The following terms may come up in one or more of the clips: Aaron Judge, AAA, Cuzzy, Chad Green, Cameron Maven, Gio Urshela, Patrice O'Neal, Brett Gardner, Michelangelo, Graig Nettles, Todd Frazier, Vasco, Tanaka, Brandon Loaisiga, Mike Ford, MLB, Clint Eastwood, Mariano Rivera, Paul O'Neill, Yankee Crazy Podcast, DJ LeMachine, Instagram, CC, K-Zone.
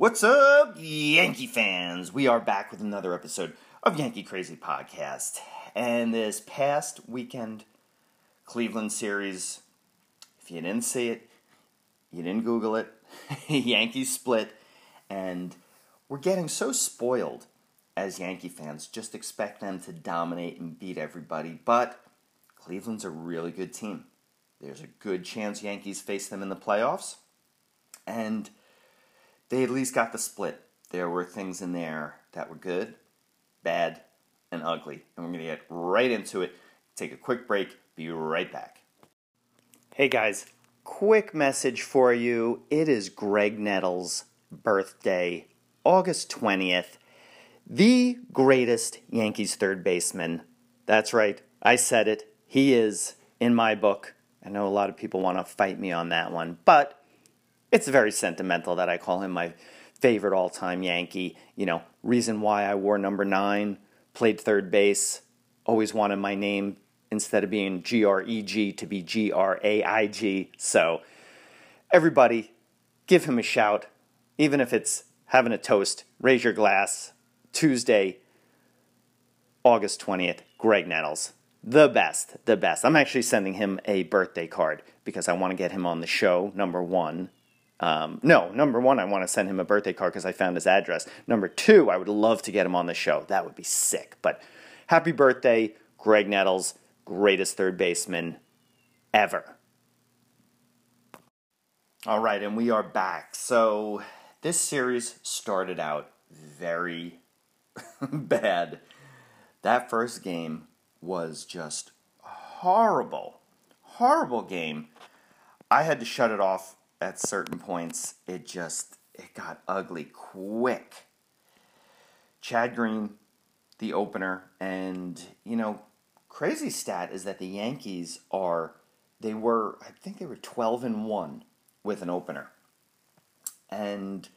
What's up, Yankee fans? We are back with another episode of Yankee Crazy Podcast. And this past weekend, Cleveland series, if you didn't see it, you didn't Google it, Yankees split. And we're getting so spoiled as Yankee fans. Just expect them to dominate and beat everybody. But Cleveland's a really good team. There's a good chance Yankees face them in the playoffs. And they at least got the split. There were things in there that were good, bad, and ugly. And we're going to get right into it. Take a quick break. Be right back. Hey guys, quick message for you. It is Graig Nettles' birthday, August 20th. The greatest Yankees third baseman. That's right. I said it. He is, in my book. I know a lot of people want to fight me on that one, but it's very sentimental that I call him my favorite all-time Yankee. You know, reason why I wore number 9, played third base, always wanted my name instead of being G-R-E-G to be G-R-A-I-G. So everybody, give him a shout, even if it's having a toast. Raise your glass. Tuesday, August 20th, Graig Nettles. The best, the best. I'm actually sending him a birthday card because I want to get him on the show, number one. Number one, I want to send him a birthday card because I found his address. Number two, I would love to get him on the show. That would be sick. But happy birthday, Graig Nettles, greatest third baseman ever. All right, and we are back. So this series started out very bad. That first game was just horrible. Horrible game. I had to shut it off. At certain points, it got ugly quick. Chad Green, the opener, and, you know, crazy stat is that the Yankees were 12-1 with an opener. And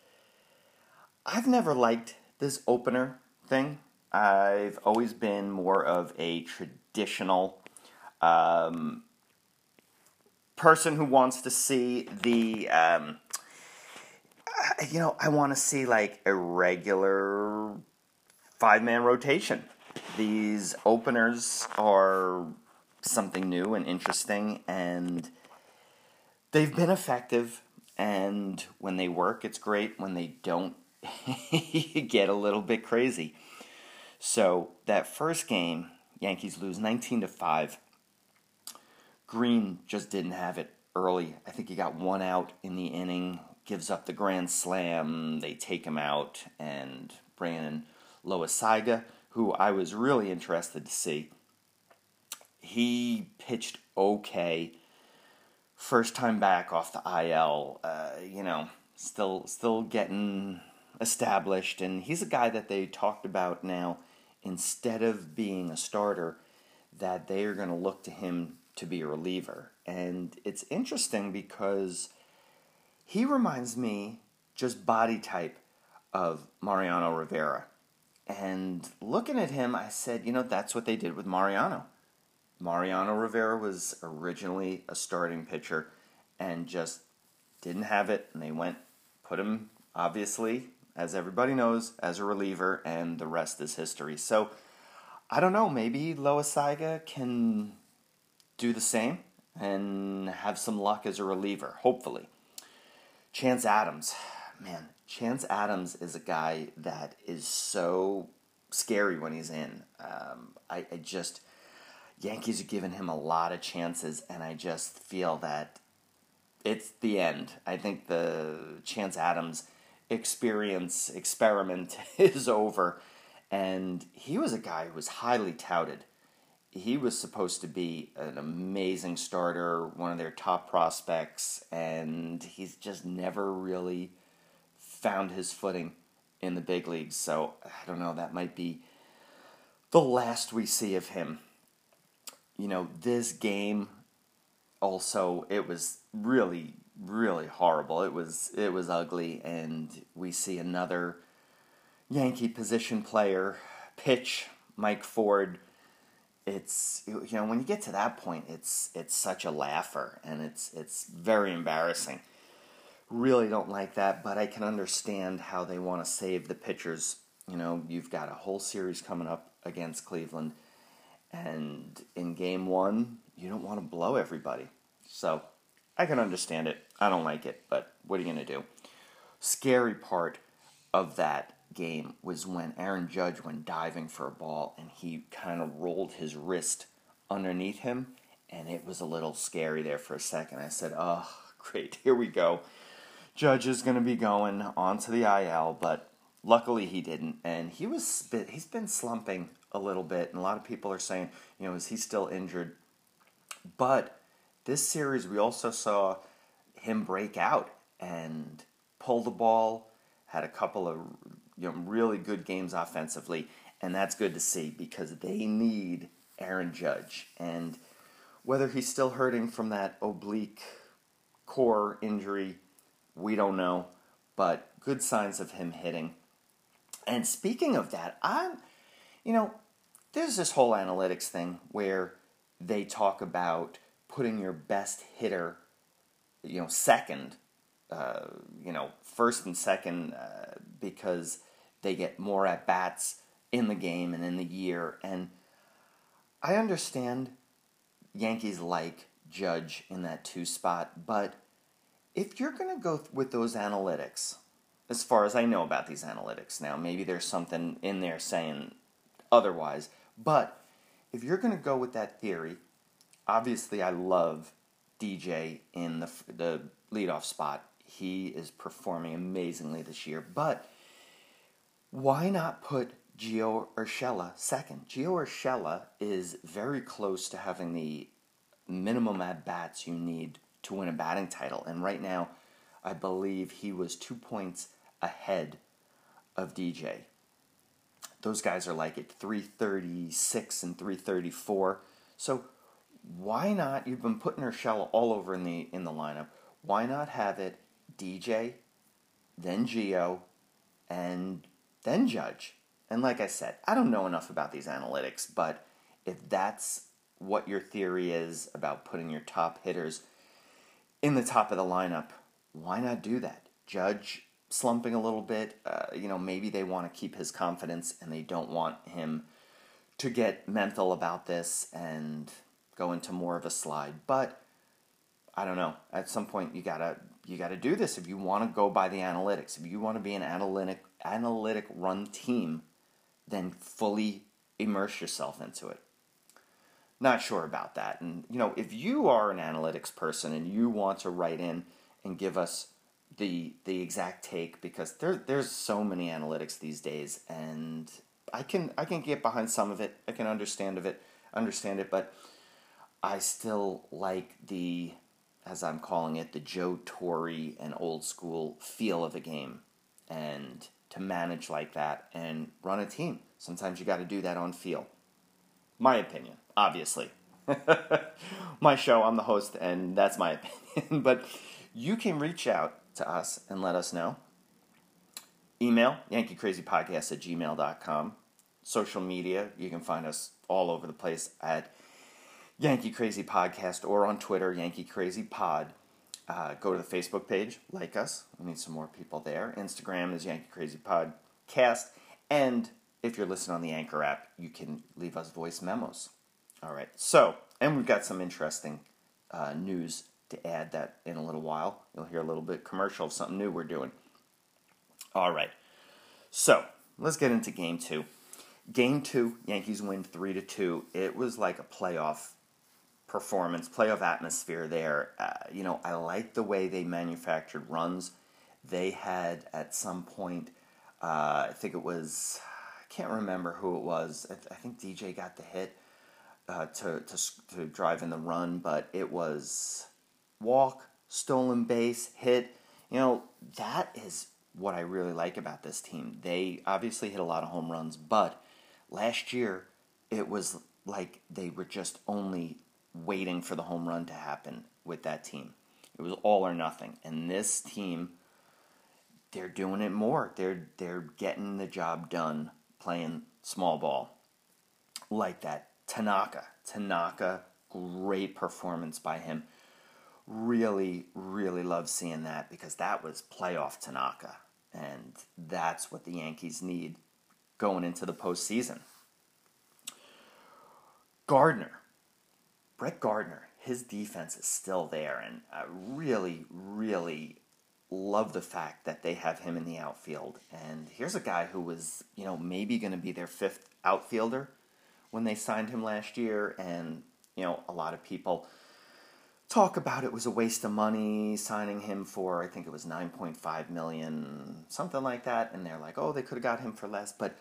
I've never liked this opener thing. I've always been more of a traditional, person who wants to see the, I want to see like a regular 5-man rotation. These openers are something new and interesting, and they've been effective. And when they work, it's great. When they don't, you get a little bit crazy. So that first game, Yankees lose 19-5. Green just didn't have it early. I think he got one out in the inning, gives up the grand slam. They take him out, and Brandon Loaisiga, who I was really interested to see, he pitched okay. First time back off the IL, still getting established. And he's a guy that they talked about now, instead of being a starter, that they are going to look to him to be a reliever. And it's interesting because he reminds me, just body type, of Mariano Rivera. And looking at him, I said, that's what they did with Mariano. Mariano Rivera was originally a starting pitcher and just didn't have it. And they put him, obviously, as everybody knows, as a reliever, and the rest is history. So, I don't know, maybe Loaisiga can do the same and have some luck as a reliever, hopefully. Chance Adams. Man, Chance Adams is a guy that is so scary when he's in. Yankees are giving him a lot of chances, and I just feel that it's the end. I think the Chance Adams experiment is over, and he was a guy who was highly touted. He was supposed to be an amazing starter, one of their top prospects, and he's just never really found his footing in the big leagues. So, I don't know, that might be the last we see of him. This game also, it was really, really horrible. It was ugly, and we see another Yankee position player pitch, Mike Ford. It's, when you get to that point, it's such a laugher, and it's very embarrassing. really don't like that, but I can understand how they want to save the pitchers. You know, you've got a whole series coming up against Cleveland, and in game one, you don't want to blow everybody. So, I can understand it. I don't like it, but what are you going to do? Scary part of that game was when Aaron Judge went diving for a ball, and he kind of rolled his wrist underneath him, and it was a little scary there for a second. I said, oh, great, here we go. Judge is going to be going onto the IL, but luckily he didn't, and he's been slumping a little bit, and a lot of people are saying, you know, is he still injured? But this series, we also saw him break out and pull the ball, had a couple of really good games offensively, and that's good to see because they need Aaron Judge. And whether he's still hurting from that oblique core injury, we don't know, but good signs of him hitting. And speaking of that, there's this whole analytics thing where they talk about putting your best hitter, second, first and second, because they get more at-bats in the game and in the year. And I understand Yankees like Judge in that two spot, but if you're going to go with those analytics, as far as I know about these analytics now, maybe there's something in there saying otherwise, but if you're going to go with that theory, obviously I love DJ in the leadoff spot. He is performing amazingly this year, but why not put Gio Urshela second? Gio Urshela is very close to having the minimum at-bats you need to win a batting title, and right now, I believe he was 2 points ahead of DJ. Those guys are like at 336 and 334. So why not? You've been putting Urshela all over in the lineup. Why not have it DJ, then Gio, and then Judge? And like I said, I don't know enough about these analytics, but if that's what your theory is about putting your top hitters in the top of the lineup, why not do that? Judge slumping a little bit. Maybe they want to keep his confidence and they don't want him to get mental about this and go into more of a slide. But I don't know. At some point, you gotta do this if you want to go by the analytics. If you want to be an analytic run team, then fully immerse yourself into it. Not sure about that. And if you are an analytics person and you want to write in and give us the exact take, because there's so many analytics these days, and I can get behind some of it. I can understand it, but I still like the, as I'm calling it, the Joe Torre and old school feel of a game, and to manage like that and run a team. Sometimes you got to do that on feel. My opinion, obviously. My show, I'm the host, and that's my opinion, but you can reach out to us and let us know. Email, yankeecrazypodcast@gmail.com. Social media, you can find us all over the place at Yankee Crazy Podcast or on Twitter, Yankee Crazy Pod. Go to the Facebook page, like us. We need some more people there. Instagram is Yankee Crazy Podcast. And if you're listening on the Anchor app, you can leave us voice memos. All right. So, and we've got some interesting news to add that in a little while. You'll hear a little bit commercial of something new we're doing. All right. So, let's get into Game 2. Game 2, Yankees win 3-2. It was like a playoff performance, playoff atmosphere there. I like the way they manufactured runs. They had at some point, I can't remember who it was. I think DJ got the hit to drive in the run, but it was walk, stolen base, hit. That is what I really like about this team. They obviously hit a lot of home runs, but last year it was like they were just only waiting for the home run to happen with that team. It was all or nothing. And this team, they're doing it more. They're getting the job done playing small ball like that. Tanaka, great performance by him. really, really loved seeing that because that was playoff Tanaka. And that's what the Yankees need going into the postseason. Gardner, Brett Gardner, his defense is still there. And I really, really love the fact that they have him in the outfield. And here's a guy who was, you know, maybe going to be their fifth outfielder when they signed him last year. And, you know, a lot of people talk about it was a waste of money signing him for, I think it was $9.5 million, something like that. And they're like, oh, they could have got him for less. But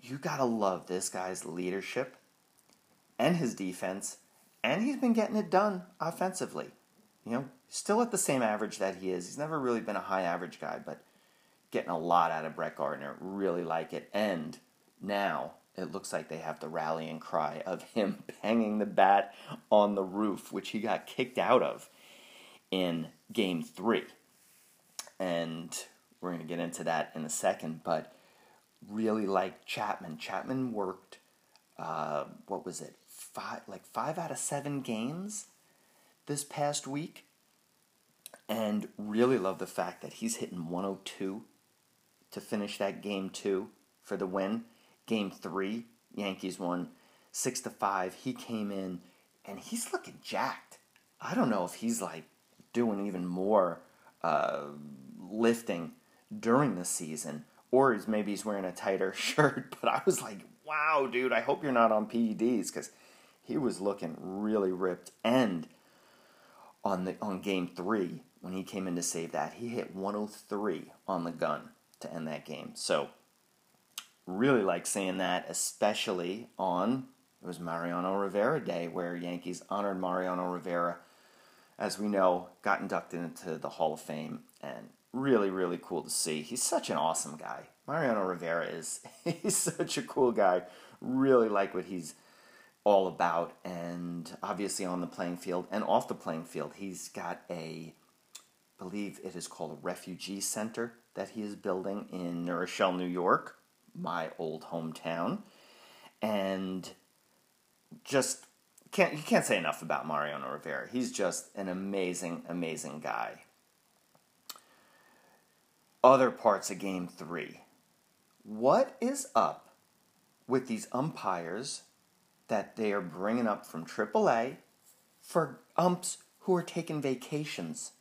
you got to love this guy's leadership and his defense. And he's been getting it done offensively. You know, still at the same average that he is. He's never really been a high average guy, but getting a lot out of Brett Gardner. Really like it. And now it looks like they have the rallying cry of him banging the bat on the roof, which he got kicked out of in Game 3. And we're going to get into that in a second, but really like Chapman. Chapman worked, what was it, five out of 7 games this past week. And really love the fact that he's hitting 102 to finish that Game 2 for the win. Game 3, Yankees won 6-5. He came in, and he's looking jacked. I don't know if he's, like, doing even more lifting during the season, or maybe he's wearing a tighter shirt. But I was like, wow, dude, I hope you're not on PEDs, because he was looking really ripped. And on Game 3, when he came in to save that, he hit 103 on the gun to end that game. So really like saying that, especially on, it was Mariano Rivera Day, where Yankees honored Mariano Rivera, as we know, got inducted into the Hall of Fame, and really, really cool to see. He's such an awesome guy. Mariano Rivera he's such a cool guy. Really like what he's all about, and obviously on the playing field and off the playing field, he's got I believe it is called a refugee center that he is building in New Rochelle, New York, my old hometown. And just you can't say enough about Mariano Rivera. He's just an amazing, amazing guy. Other parts of Game 3. What is up with these umpires that they are bringing up from AAA for umps who are taking vacations?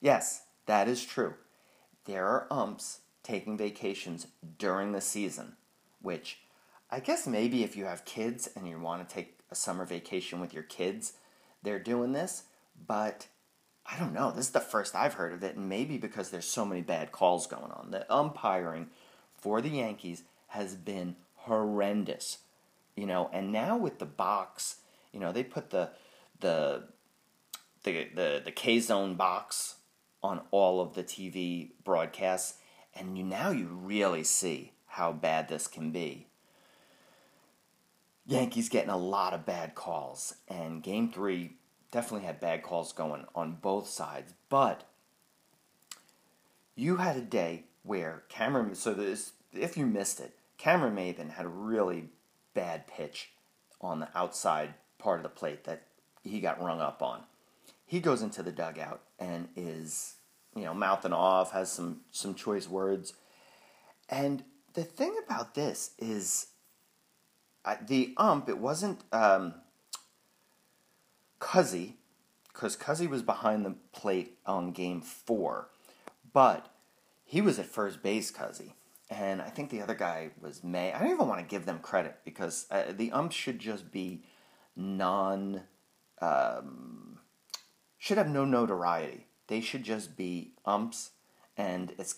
Yes, that is true. There are umps taking vacations during the season, which I guess maybe if you have kids and you want to take a summer vacation with your kids, they're doing this, but I don't know. This is the first I've heard of it, and maybe because there's so many bad calls going on. The umpiring for the Yankees has been horrendous, you know, and now with the box, you know, they put the K-Zone box on all of the TV broadcasts, and now you really see how bad this can be. Yankees getting a lot of bad calls. And Game 3 definitely had bad calls going on both sides. But you had a day where Cameron... So this, if you missed it, Cameron Maven had a really bad pitch on the outside part of the plate that he got rung up on. He goes into the dugout and is, you know, mouthing off, has some choice words. And the thing about this is the ump, it wasn't Cuzzy, because Cuzzy was behind the plate on Game 4. But he was at first base, Cuzzy. And I think the other guy was May. I don't even want to give them credit, because the ump should just be should have no notoriety. They should just be umps, and it's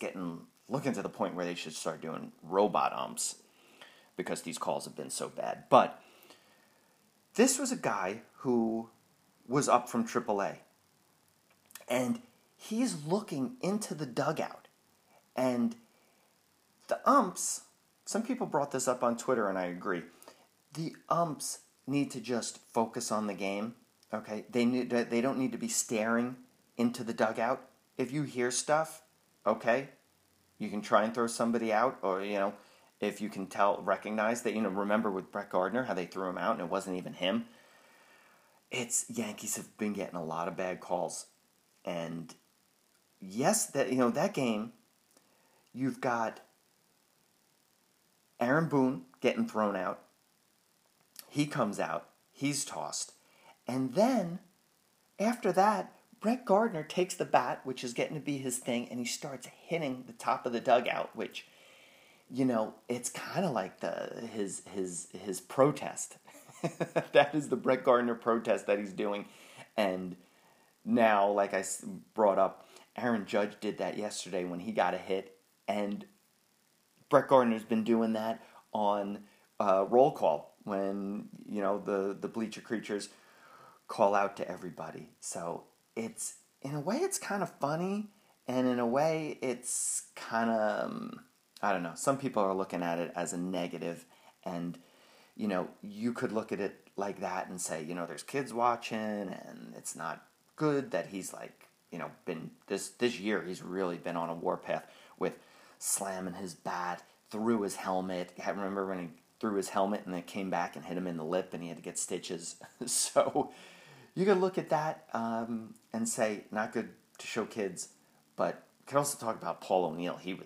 looking to the point where they should start doing robot umps because these calls have been so bad. But this was a guy who was up from AAA, and he's looking into the dugout. And the umps, some people brought this up on Twitter, and I agree. The umps need to just focus on the game, okay? They don't need to be staring into the dugout. If you hear stuff, okay, you can try and throw somebody out, or, you know, if you can recognize that, you know, remember with Brett Gardner, how they threw him out and it wasn't even him. it's Yankees have been getting a lot of bad calls. And yes, that that game, you've got Aaron Boone getting thrown out. He comes out. He's tossed. And then, after that, Brett Gardner takes the bat, which is getting to be his thing, and he starts hitting the top of the dugout, which, it's kind of like his protest. That is the Brett Gardner protest that he's doing. And now, like I brought up, Aaron Judge did that yesterday when he got a hit, and Brett Gardner's been doing that on roll call when, the bleacher creatures call out to everybody. So it's, in a way, it's kind of funny, and in a way, it's kind of, I don't know, some people are looking at it as a negative, and, you could look at it like that and say, there's kids watching, and it's not good that he's like, been, this year, he's really been on a warpath with slamming his bat, threw his helmet. I remember when he threw his helmet, and it came back and hit him in the lip, and he had to get stitches, so... You could look at that and say, not good to show kids, but you could also talk about Paul O'Neill. He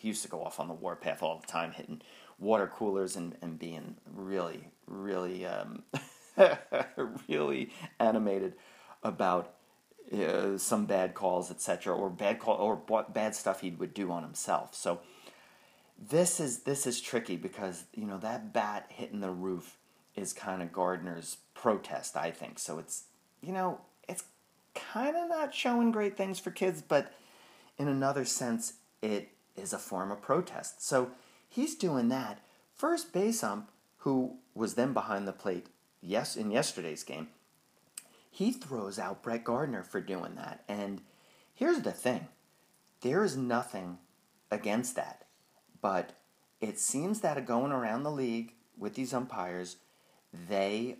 used to go off on the warpath all the time, hitting water coolers and being really, really, really animated about some bad calls, etc., or bad stuff he would do on himself. So this is tricky because that bat hitting the roof is kind of Gardner's protest, I think. So it's, it's kind of not showing great things for kids, but in another sense, it is a form of protest. So he's doing that. First base ump, who was then behind the plate in yesterday's game, he throws out Brett Gardner for doing that. And here's the thing. There is nothing against that. But it seems that going around the league with these umpires, they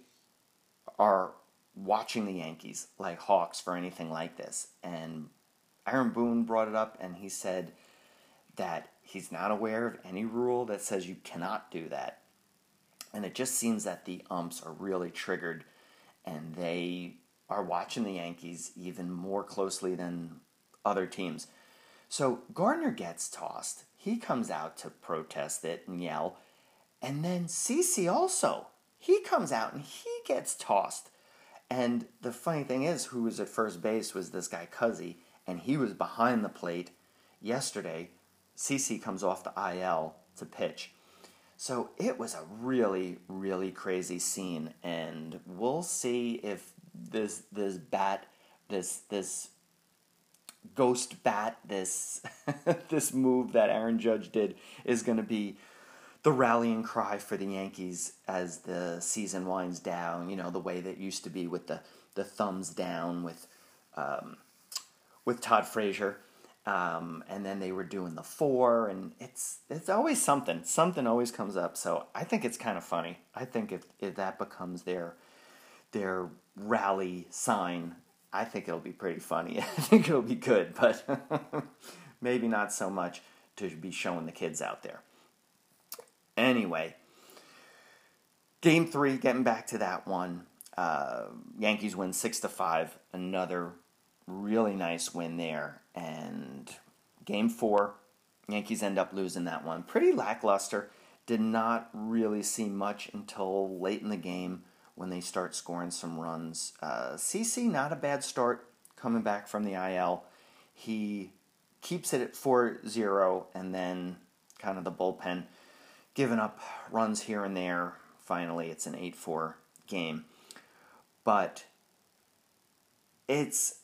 are watching the Yankees like hawks for anything like this. And Aaron Boone brought it up, and he said that he's not aware of any rule that says you cannot do that. And it just seems that the umps are really triggered, and they are watching the Yankees even more closely than other teams. So Gardner gets tossed. He comes out to protest it and yell. And then CC also. He comes out and he gets tossed. And the funny thing is, who was at first base was this guy Cuzzy, and he was behind the plate yesterday. CC comes off the IL to pitch. So it was a really, really crazy scene, and we'll see if this ghost bat, this this move that Aaron Judge did is going to be the rallying cry for the Yankees as the season winds down, the way that used to be with the thumbs down with Todd Frazier, and then they were doing the 4, and it's always something. Something always comes up, so I think it's kind of funny. I think if that becomes their rally sign, I think it'll be pretty funny. I think it'll be good, but maybe not so much to be showing the kids out there. Anyway, game 3, getting back to that one, Yankees win 6-5, another really nice win there, and game 4, Yankees end up losing that one. Pretty lackluster, did not really see much until late in the game when they start scoring some runs. CC, not a bad start, coming back from the IL. He keeps it at 4-0, and then kind of the bullpen giving up runs here and there. Finally, it's an 8-4 game. But it's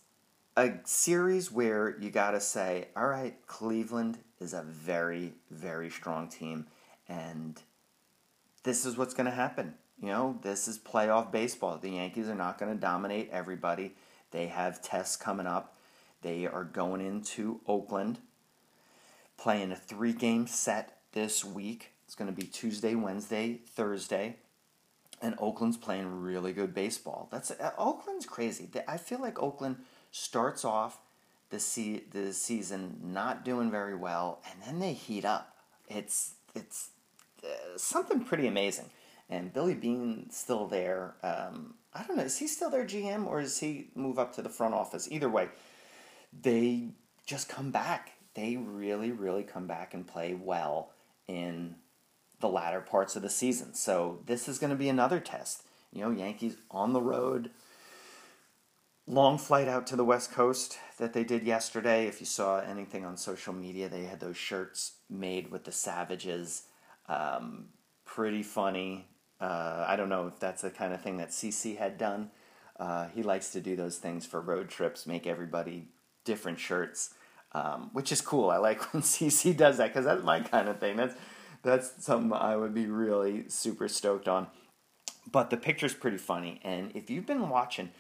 a series where you got to say, all right, Cleveland is a very, very strong team, and this is what's going to happen. This is playoff baseball. The Yankees are not going to dominate everybody. They have tests coming up. They are going into Oakland, playing a 3-game set this week. It's going to be Tuesday, Wednesday, Thursday, and Oakland's playing really good baseball. Oakland's crazy. I feel like Oakland starts off the season not doing very well, and then they heat up. It's something pretty amazing. And Billy Beane's still there. I don't know, is he still their GM or does he move up to the front office? Either way, they just come back. They really, really come back and play well in the latter parts of the season. So this is going to be another test. You know, Yankees on the road. Long flight out to the West Coast that they did yesterday. If you saw anything on social media, they had those shirts made with the Savages. Pretty funny. I don't know if that's the kind of thing that CC had done. He likes to do those things for road trips, make everybody different shirts, which is cool. I like when CC does that because that's my kind of thing. That's something I would be really super stoked on. But the picture's pretty funny. And if you've been watching,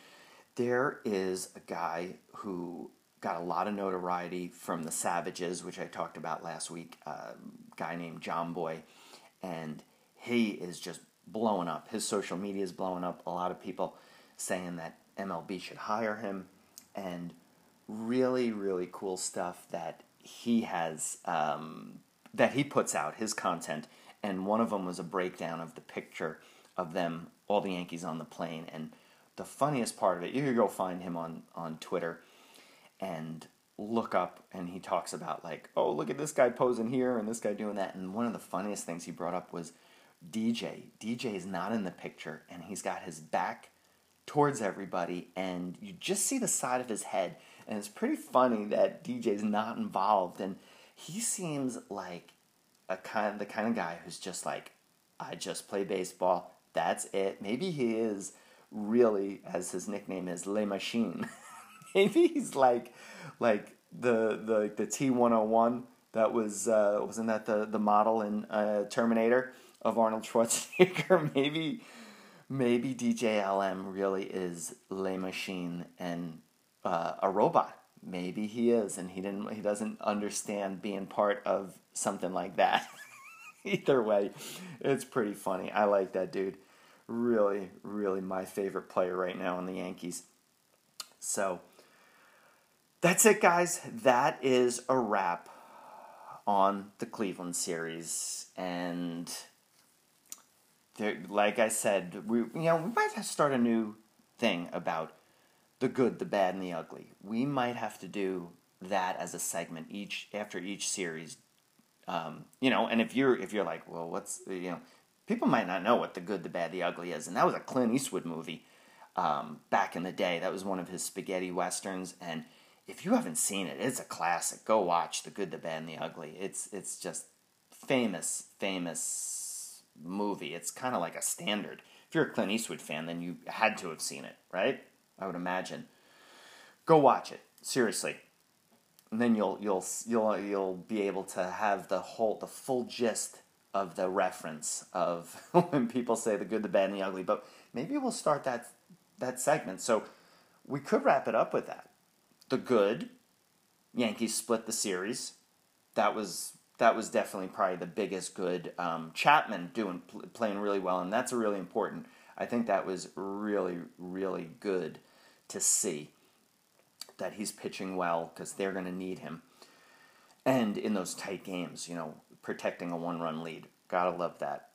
there is a guy who got a lot of notoriety from the Savages, which I talked about last week, a guy named John Boy, and he is just blowing up. His social media is blowing up. A lot of people saying that MLB should hire him, and really, really cool stuff that he has, that he puts out, his content, and one of them was a breakdown of the picture of them, all the Yankees on the plane, and the funniest part of it, you can go find him on Twitter and look up, and he talks about like, oh, look at this guy posing here and this guy doing that. And one of the funniest things he brought up was DJ. DJ is not in the picture, and he's got his back towards everybody, and you just see the side of his head. And it's pretty funny that DJ's not involved, and he seems like the kind of guy who's just like, I just play baseball, that's it. Maybe he is really, as his nickname is, LeMachine. Maybe he's like the T-101 that was, wasn't that the model in Terminator of Arnold Schwarzenegger? Maybe DJLM really is LeMachine and a robot. Maybe he is, and he doesn't understand being part of something like that. Either way, it's pretty funny. I like that dude. Really, really my favorite player right now on the Yankees. So, that's it, guys. That is a wrap on the Cleveland series. And, like I said, we might have to start a new thing about the good, the bad, and the ugly. We might have to do that as a segment after each series. And if you're like, well, people might not know what the good, the bad, the ugly is. And that was a Clint Eastwood movie back in the day. That was one of his spaghetti westerns. And if you haven't seen it, it's a classic. Go watch The Good, the Bad, and the Ugly. It's just famous, famous movie. It's kind of like a standard. If you're a Clint Eastwood fan, then you had to have seen it, right? I would imagine. Go watch it. Seriously. And then you'll be able to have the full gist of the reference of when people say the good, the bad, and the ugly. But maybe we'll start that segment. So we could wrap it up with that. The good, Yankees split the series. That was definitely probably the biggest good. Chapman playing really well, and that's really important. I think that was really, really good to see that he's pitching well because they're going to need him. And in those tight games, protecting a one-run lead. Gotta love that.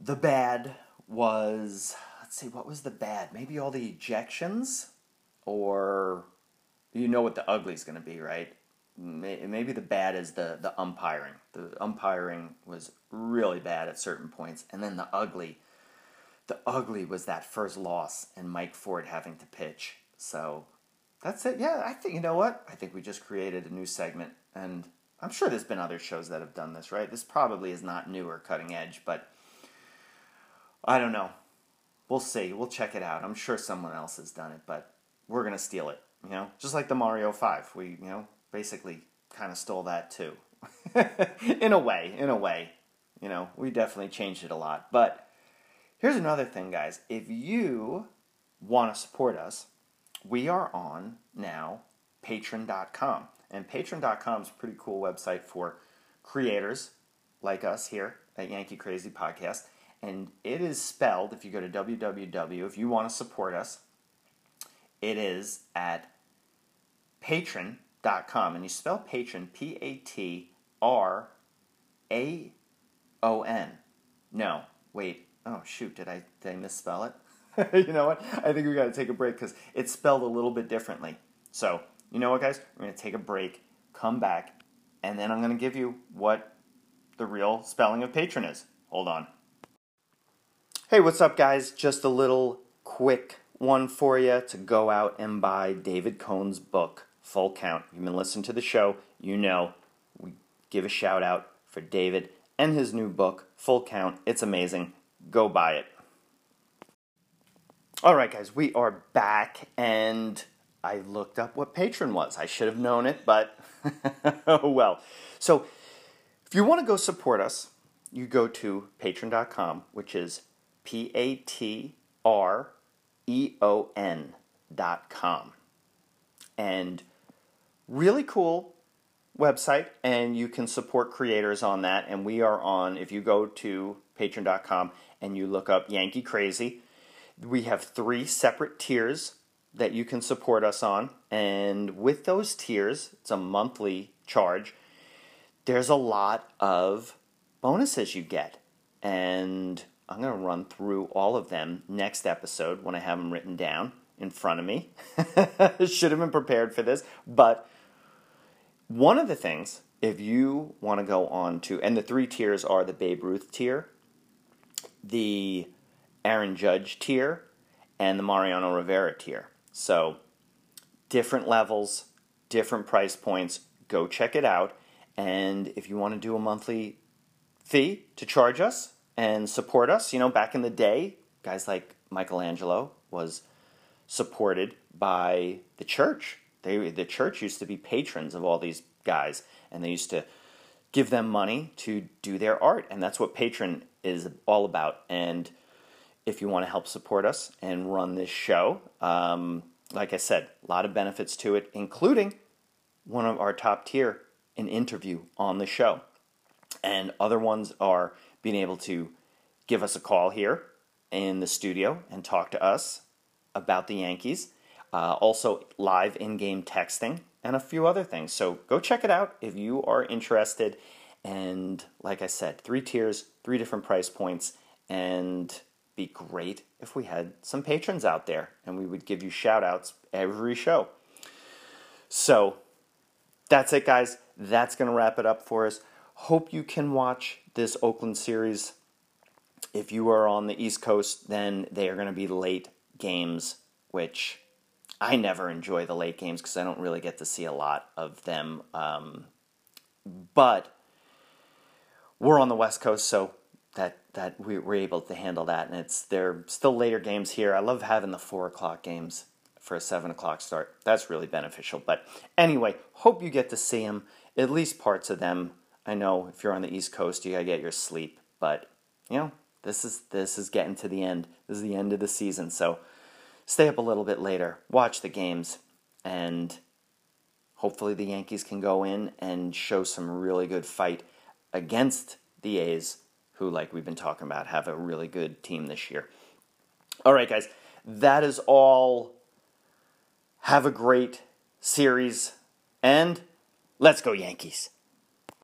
The bad was, let's see, what was the bad? Maybe all the ejections? Or, you know what the ugly's going to be, right? Maybe the bad is the umpiring. The umpiring was really bad at certain points. And then the ugly was that first loss and Mike Ford having to pitch. So, that's it. Yeah, I think, you know what? I think we just created a new segment, and I'm sure there's been other shows that have done this, right? This probably is not new or cutting edge, but I don't know. We'll see. We'll check it out. I'm sure someone else has done it, but we're going to steal it, Just like the Mario 5. We, basically kind of stole that too. In a way. We definitely changed it a lot. But here's another thing, guys. If you want to support us, we are on now Patreon.com. And Patreon.com is a pretty cool website for creators like us here at Yankee Crazy Podcast. And it is spelled, if you go to www, if you want to support us, it is at patron.com. And you spell patron, P-A-T-R-A-O-N. No, Wait, oh shoot, did I misspell it? You know what? I think we got to take a break because it's spelled a little bit differently. So, you know what, guys? We're going to take a break, come back, and then I'm going to give you what the real spelling of patron is. Hold on. Hey, what's up, guys? Just a little quick one for you to go out and buy David Cohn's book, Full Count. You've been listening to the show. You know we give a shout-out for David and his new book, Full Count. It's amazing. Go buy it. All right, guys, we are back, and I looked up what patron was. I should have known it, but oh well. So if you want to go support us, you go to Patreon.com, which is Patreon.com. And really cool website, and you can support creators on that. And we are on, if you go to Patreon.com and you look up Yankee Crazy, we have 3 separate tiers that you can support us on, and with those tiers, it's a monthly charge, there's a lot of bonuses you get, and I'm going to run through all of them next episode when I have them written down in front of me. Should have been prepared for this, but one of the things, if you want to go on to, and the 3 tiers are the Babe Ruth tier, the Aaron Judge tier, and the Mariano Rivera tier. So, different levels, different price points. Go check it out. And if you want to do a monthly fee to charge us and support us, you know, back in the day, guys like Michelangelo was supported by the church. The church used to be patrons of all these guys, and they used to give them money to do their art. And that's what patron is all about. And if you want to help support us and run this show, like I said, a lot of benefits to it, including one of our top tier, an interview on the show. And other ones are being able to give us a call here in the studio and talk to us about the Yankees. Also, live in-game texting and a few other things. So go check it out if you are interested. And like I said, 3 tiers, 3 different price points, and be great if we had some patrons out there, and we would give you shout outs every show. So that's it, guys. That's going to wrap it up for us. Hope you can watch this Oakland series. If you are on the East Coast, then they are going to be late games, which I never enjoy the late games because I don't really get to see a lot of them. But we're on the West Coast, so that we were able to handle that, and they're still later games here. I love having the 4 o'clock games for a 7 o'clock start. That's really beneficial. But anyway, hope you get to see them, at least parts of them. I know if you're on the East Coast, you gotta get your sleep, but you know, this is getting to the end. This is the end of the season, so stay up a little bit later, watch the games, and hopefully the Yankees can go in and show some really good fight against the A's, who, like we've been talking about, have a really good team this year. All right, guys, that is all. Have a great series, and let's go Yankees.